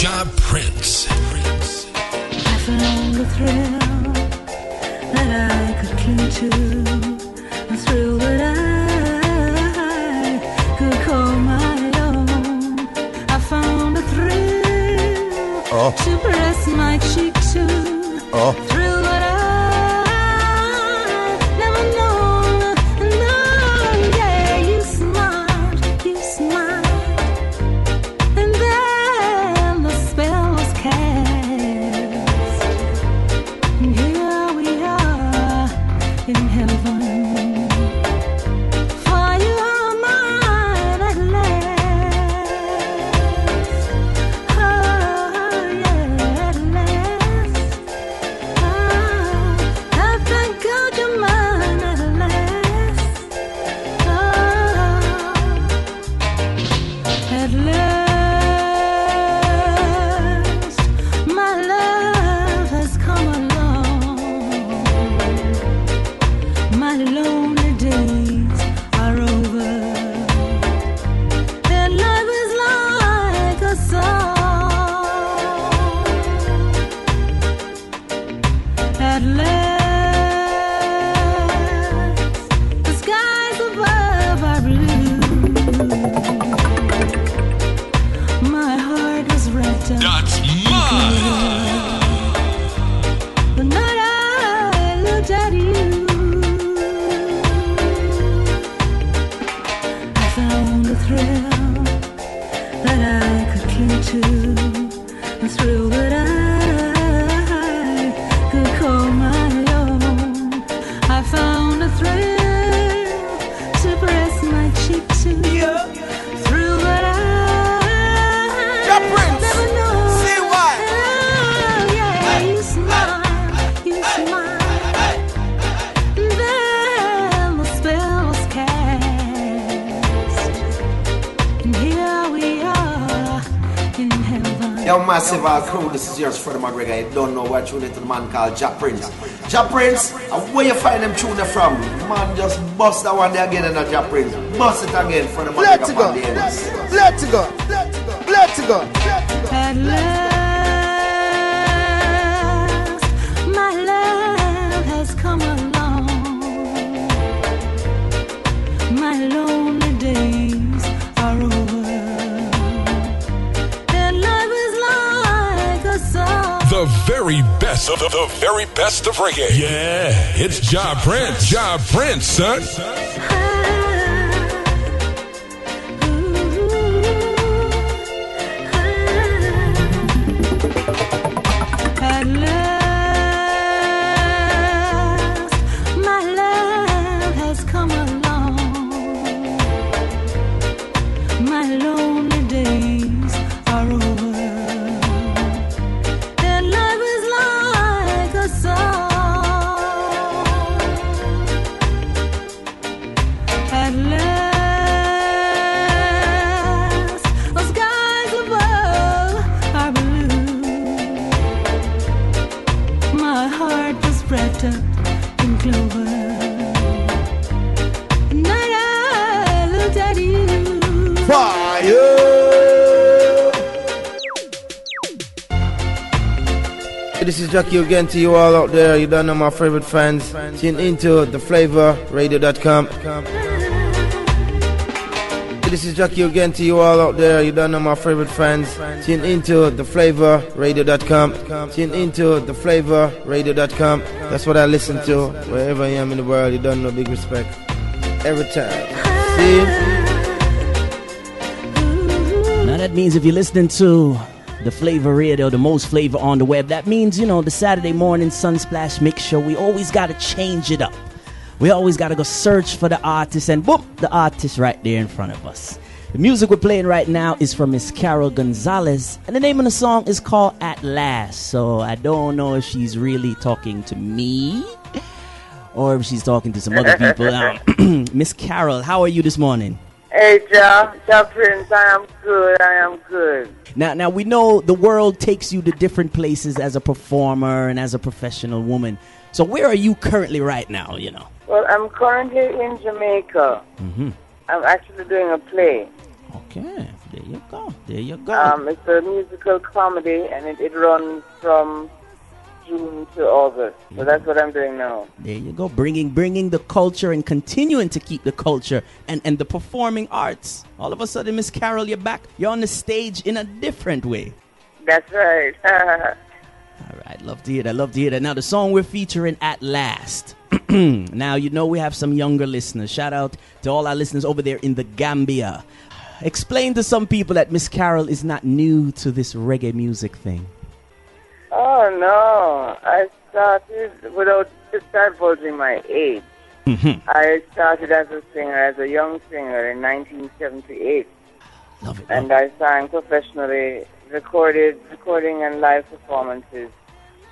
job, Prince. I found the thrill that I could cling to, a thrill that I could call my own. I found a thrill to press my cheek to, a thrill that I never known. No, yeah, you smiled, and then the spell was cast, and here we are in heaven, for you are mine at last. Oh, yeah, at last. Oh, I thank God you're mine at last. Oh, at last, my love has come along. My lonely days are over. Their love is like a song. At last, the skies above are blue. My heart was wrapped up. That's mine. The night I looked at you, I found a thrill that I could cling to, a thrill that I could call my own. I found a thrill to press my cheek to, thrill that I never know. See why? Oh, yeah, you smile, you smile. Then the spell was cast, and here we are in heaven. Yo, massive crew, this is yours, Fred McGregor. I don't know what tune into the man called Ja Prince. Ja Prince, where you find them tune from? Man, just bust that one there again and a Ja Prince. Bust it again, Fred McGregor. Let's go. On the end. Let's go. Let's go. At last, my love has come along. My lonely days are over. Their love is like a song. The very best of the very best of reggae. Yeah, it's Ja Prince, son. At last, my love has come along. My lonely days are over. Their love is like a song. At last, the skies above are blue. My heart was wrapped up in clover. The night I looked at you. This is Jackie again to you all out there. You don't know my favorite fans. Tune into theflavorradio.com. This is Jackie again to you all out there. You don't know my favorite fans. Tune into theflavorradio.com. Tune into theflavorradio.com. That's what I listen to wherever I am in the world. You don't know, big respect every time. See? Now that means if you're listening to the Flavor Radio, the most flavor on the web, that means, you know, the Saturday morning Sunsplash Mix Show, we always got to change it up. We always got to go search for the artist, and boom, the artist right there in front of us. The music we're playing right now is from Miss Carol Gonzalez, and the name of the song is called At Last. So I don't know if she's really talking to me or if she's talking to some other people. Now, Miss Carol, how are you this morning? Hey, Ja Prince, I am good, Now, we know the world takes you to different places as a performer and as a professional woman. So where are you currently right now, you know? Well, I'm currently in Jamaica. I'm actually doing a play. Okay, there you go. There you go. It's a musical comedy, and it runs from June to August. So that's what I'm doing now. There you go, bringing the culture and continuing to keep the culture and the performing arts. All of a sudden, Miss Carol, you're back. You're on the stage in a different way. That's right. All right, love to hear that. Love to hear that. Now, the song we're featuring at last. Now, you know we have some younger listeners. Shout out to all our listeners over there in the Gambia. Explain to some people that Miss Carol is not new to this reggae music thing. Oh, no. I started without divulging my age. Mm-hmm. I started as a singer, as a young singer in 1978. Love it. And I sang professionally, recording and live performances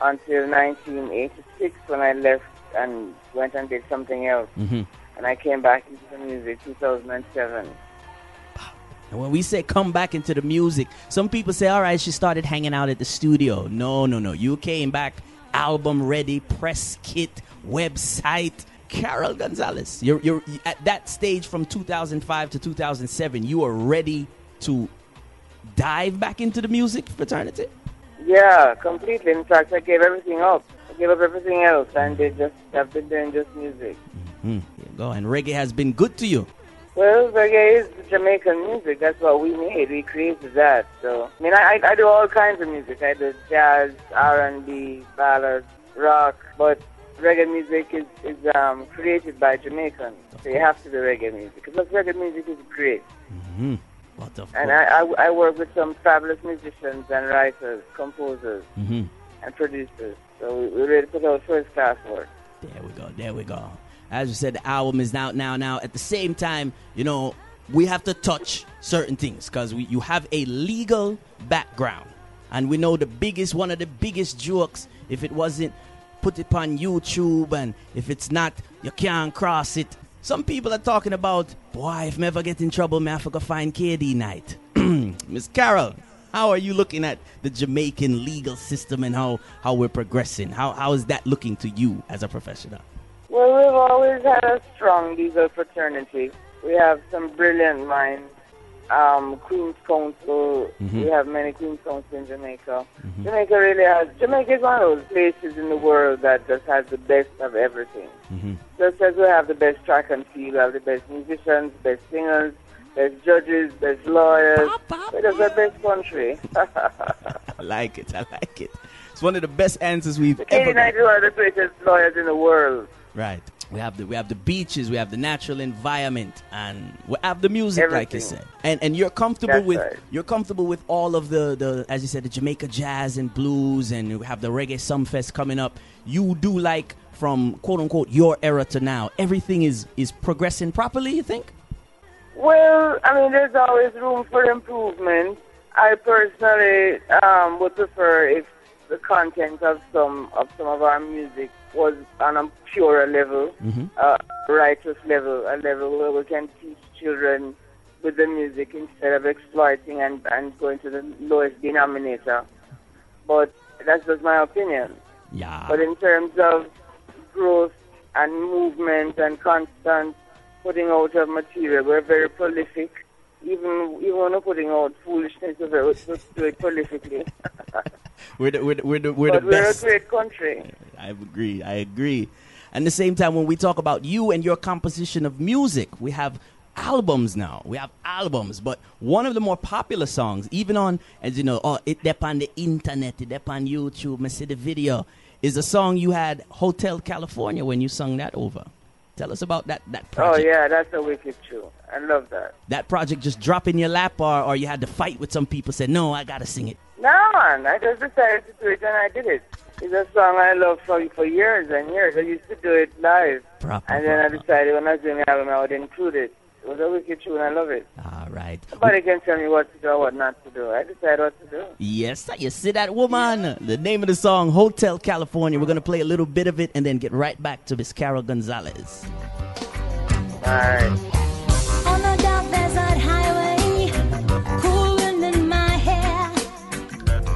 until 1986 when I left and went and did something else. Mm-hmm. And I came back into the music in 2007. And when we say come back into the music, some people say, all right, she started hanging out at the studio. No. You came back, album ready, press kit, website. Carol Gonzalez, you're at that stage from 2005 to 2007, you are ready to dive back into the music fraternity? Yeah, completely. In fact, I gave everything up. I gave up everything else, and I've been doing just music. Mm-hmm. There you go. And reggae has been good to you. Well, reggae is Jamaican music. That's what we made. We created that. So, I mean, I do all kinds of music. I do jazz, R&B, ballads, rock. But reggae music is created by Jamaicans. So you have to do reggae music. Because reggae music is great. Mm-hmm. What the fuck? And I work with some fabulous musicians and writers, composers, mm-hmm. and producers. So we really put our first class work. There we go. As you said, the album is out now. At the same time, you know, we have to touch certain things because you have a legal background. And we know one of the biggest jokes, if it wasn't put it on YouTube and if it's not, you can't cross it. Some people are talking about, boy, if I ever get in trouble, I have to find KD Knight. Miss Carol, how are you looking at the Jamaican legal system and how we're progressing? How is that looking to you as a professional? Well, we've always had a strong legal fraternity. We have some brilliant minds. Queen's Counsel. Mm-hmm. We have many Queen's Counsel in Jamaica. Mm-hmm. Jamaica is one of those places in the world that just has the best of everything. Mm-hmm. Just as we have the best track and field, we have the best musicians, best singers, best judges, best lawyers. It is the best country. I like it. It's one of the best answers we've ever had. We are the greatest lawyers in the world. Right. We have the beaches, we have the natural environment, and we have the music. Everything. Like you said. And you're comfortable with all of the as you said, the Jamaica jazz and blues, and we have the Reggae Sumfest coming up. You do like from quote unquote your era to now, everything is progressing properly, you think? Well, I mean, there's always room for improvement. I personally would prefer if the content of some of our music was on a purer level, mm-hmm. Righteous level, a level where we can teach children with the music instead of exploiting and going to the lowest denominator. But that's just my opinion. Yeah. But in terms of growth and movement and constant putting out of material, we're very prolific. Even when we're putting out foolishness, we're do it prolifically. We're the best. We're a great country. I agree. And at the same time, when we talk about you and your composition of music, we have albums now. We have albums, but one of the more popular songs, even on, as you know, it's on the internet, it's on YouTube, I see the video, is a song you had, Hotel California, when you sung that over. Tell us about that project. Oh, yeah, that's a wicked tune. I love that. That project just dropped in your lap, or you had to fight with some people, said, no, I got to sing it? No, man, I just decided to do it, and I did it. It's a song I loved for years and years. I used to do it live. And then I decided when I was doing the album, I would include it. It was a wicked tune. I love it. All right. Nobody can tell me what to do or what not to do. I decide what to do. Yes, you see that, woman? The name of the song, Hotel California. We're going to play a little bit of it and then get right back to Miss Carol Gonzalez. All right. On a dark desert highway, cool wind in my hair.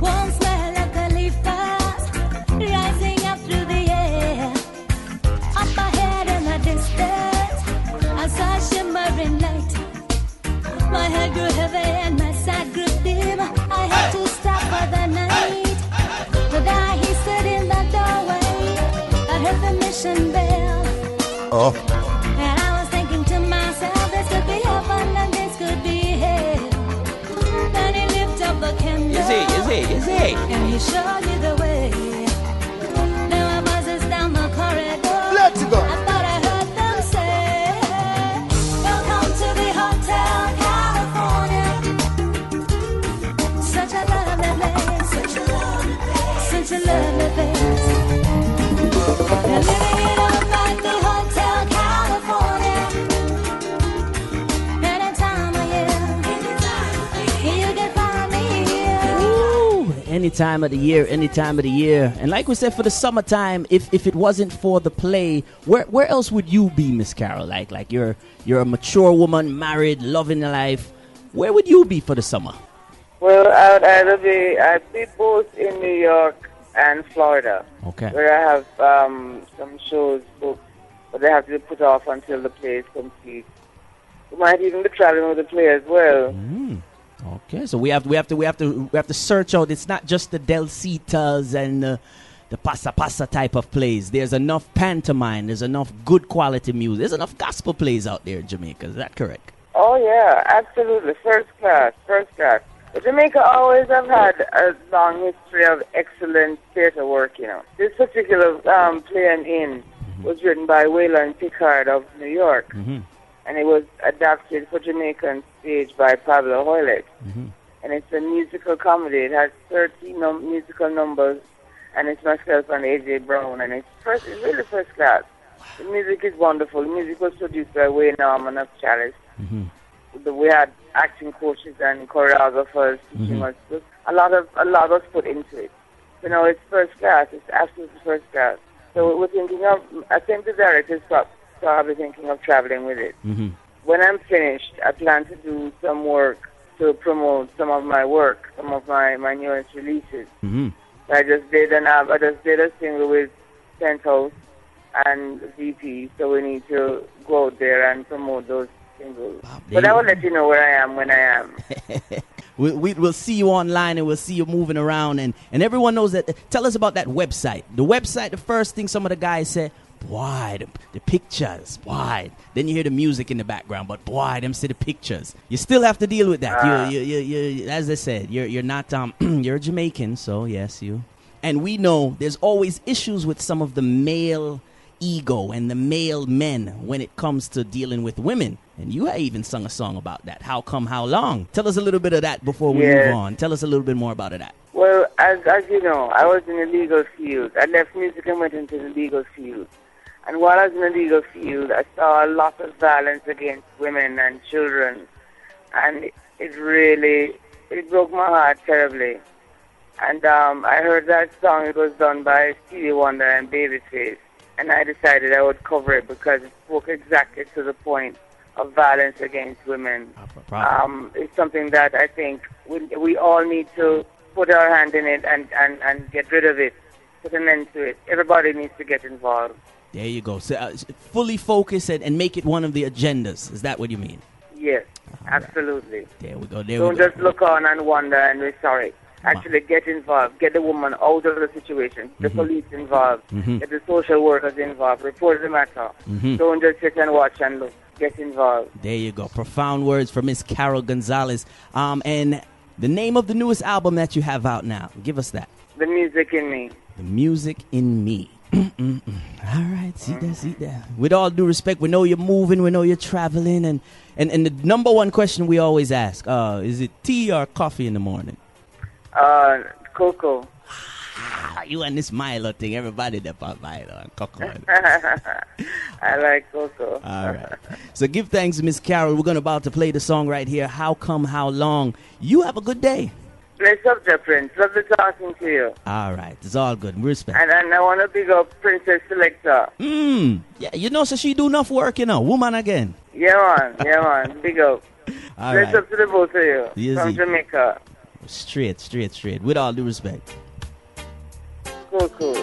One smell of the leaf rising up through the air. Up ahead in the distance, I saw shimmering light. My head grew heavy. off. And I was thinking to myself, this could be heaven and this could be hell. Then he lifted up the candle. Is he? And he showed me the way. There were buzzes down the corridor. Let's go. I thought I heard them say, welcome to the Hotel California. Such a lovely place. Such a lovely place. They're living it up at the Hotel California. Any time of year, you can find me here. Ooh, any time of the year. And like we said, for the summertime, if it wasn't for the play, where else would you be, Miss Carol? Like you're a mature woman, married, loving life. Where would you be for the summer? Well, I'd be both in New York and Florida, okay, where I have some shows booked, but they have to be put off until the play is complete. We might even be traveling with the play as well. Okay, so we have to search out. It's not just the Del Citas and the pasa type of plays. There's enough pantomime. There's enough good quality music. There's enough gospel plays out there in Jamaica. Is that correct? Oh yeah, absolutely. First class. Jamaica always have had a long history of excellent theatre work, you know. This particular play I'm in was written by Wayland Picard of New York, and it was adapted for Jamaican stage by Pablo Hoylett. And it's a musical comedy. It has 13 musical numbers, and it's myself and AJ Brown, and it's really first class. The music is wonderful. The music was produced by Wayne Norman of Chalice. We had acting coaches and choreographers teaching us. A lot was put into it. You know, it's first class. It's absolutely first class. So we're thinking of, I think the director's probably thinking of traveling with it. When I'm finished, I plan to do some work to promote some of my newest releases. I just did a single with Pentos and VP, so we need to go out there and promote those. But I will let you know where I am when I am. we'll see you online, and we'll see you moving around. And everyone knows that. Tell us about that website. The website, the first thing some of the guys say, boy, the pictures, boy. Then you hear the music in the background, but boy, them see the pictures. You still have to deal with that. You, as I said, you're not you're Jamaican, so yes, you. And we know there's always issues with some of the male ego and the male men when it comes to dealing with women. And you even sung a song about that. How come, how long? Tell us a little bit of that before we move on. Tell us a little bit more about that. Well, as you know, I was in the legal field. I left music and went into the legal field. And while I was in the legal field, I saw a lot of violence against women and children. And it really broke my heart terribly. And I heard that song. It was done by Stevie Wonder and Babyface. And I decided I would cover it because it spoke exactly to the point of violence against women. It's something that I think we all need to put our hand in it and get rid of it, put an end to it. Everybody needs to get involved. There you go. So fully focus and make it one of the agendas. Is that what you mean? Yes, absolutely. Right. There we go. Don't just look on and wonder and be sorry. Actually, get involved. Get the woman out of the situation. The police involved. Get the social workers involved. Report the matter. Don't just sit and watch and look. Get involved. There you go. Profound words from Miss Carol Gonzalez. And the name of the newest album that you have out now. Give us that. The Music in Me. The Music in Me. All right. See that. With all due respect, we know you're moving. We know you're traveling. And the number one question we always ask, is it tea or coffee in the morning? Cocoa. You and this Milo thing, everybody that bought Milo and cocoa. I like cocoa. All right. So give thanks, Miss Carol. We're about to play the song right here, How Come, How Long. You have a good day. Bless up, dear Prince. Lovely talking to you. All right. It's all good. Respect. And I want to big up Princess Selector. Yeah, you know, so she do enough work, you know. Woman again. Yeah, man. Big up. All right. Bless up to the both of you. Easy. From Jamaica. Straight. With all due respect. Cool.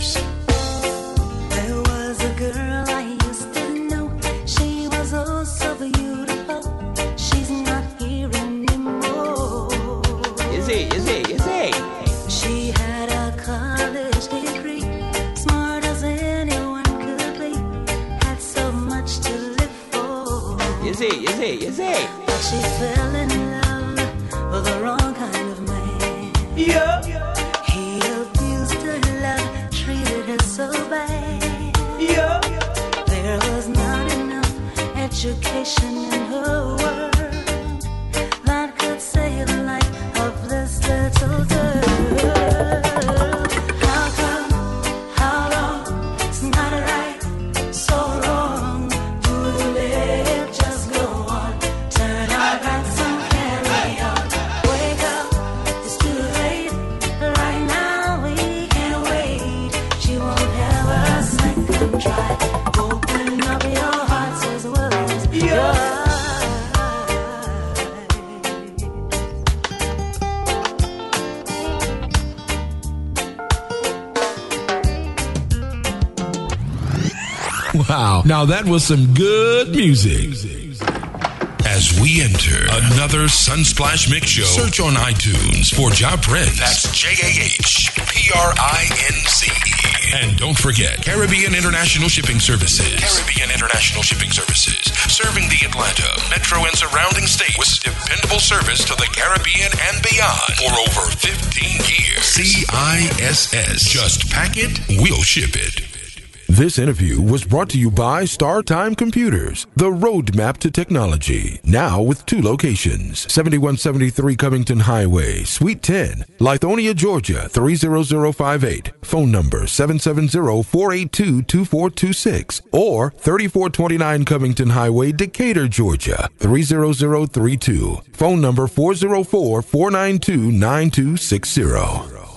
Computers. There was a girl I used to know. She was oh so beautiful. She's not here anymore. Is he? She had a college degree, smart as anyone could be. Had so much to live for. Is he? But she fell in love with the wrong kind of man. Yeah. Education in her world that could save the life of this little girl. How come, how long, it's not right, so wrong to live, just go on, turn our backs and carry on. Wake up, it's too late, right now we can't wait, she won't have a second try. Wow. Now that was some good music. As we enter another Sunsplash Mix Show, search on iTunes for Ja Prince. That's JAHPRINCE. And don't forget, Caribbean International Shipping Services. Caribbean International Shipping Services, serving the Atlanta, metro, and surrounding states with dependable service to the Caribbean and beyond for over 15 years. CISS. Just pack it, we'll ship it. This interview was brought to you by Star Time Computers, the roadmap to technology. Now with 2 locations, 7173 Covington Highway, Suite 10, Lithonia, Georgia, 30058. Phone number 770-482-2426 or 3429 Covington Highway, Decatur, Georgia, 30032. Phone number 404-492-9260.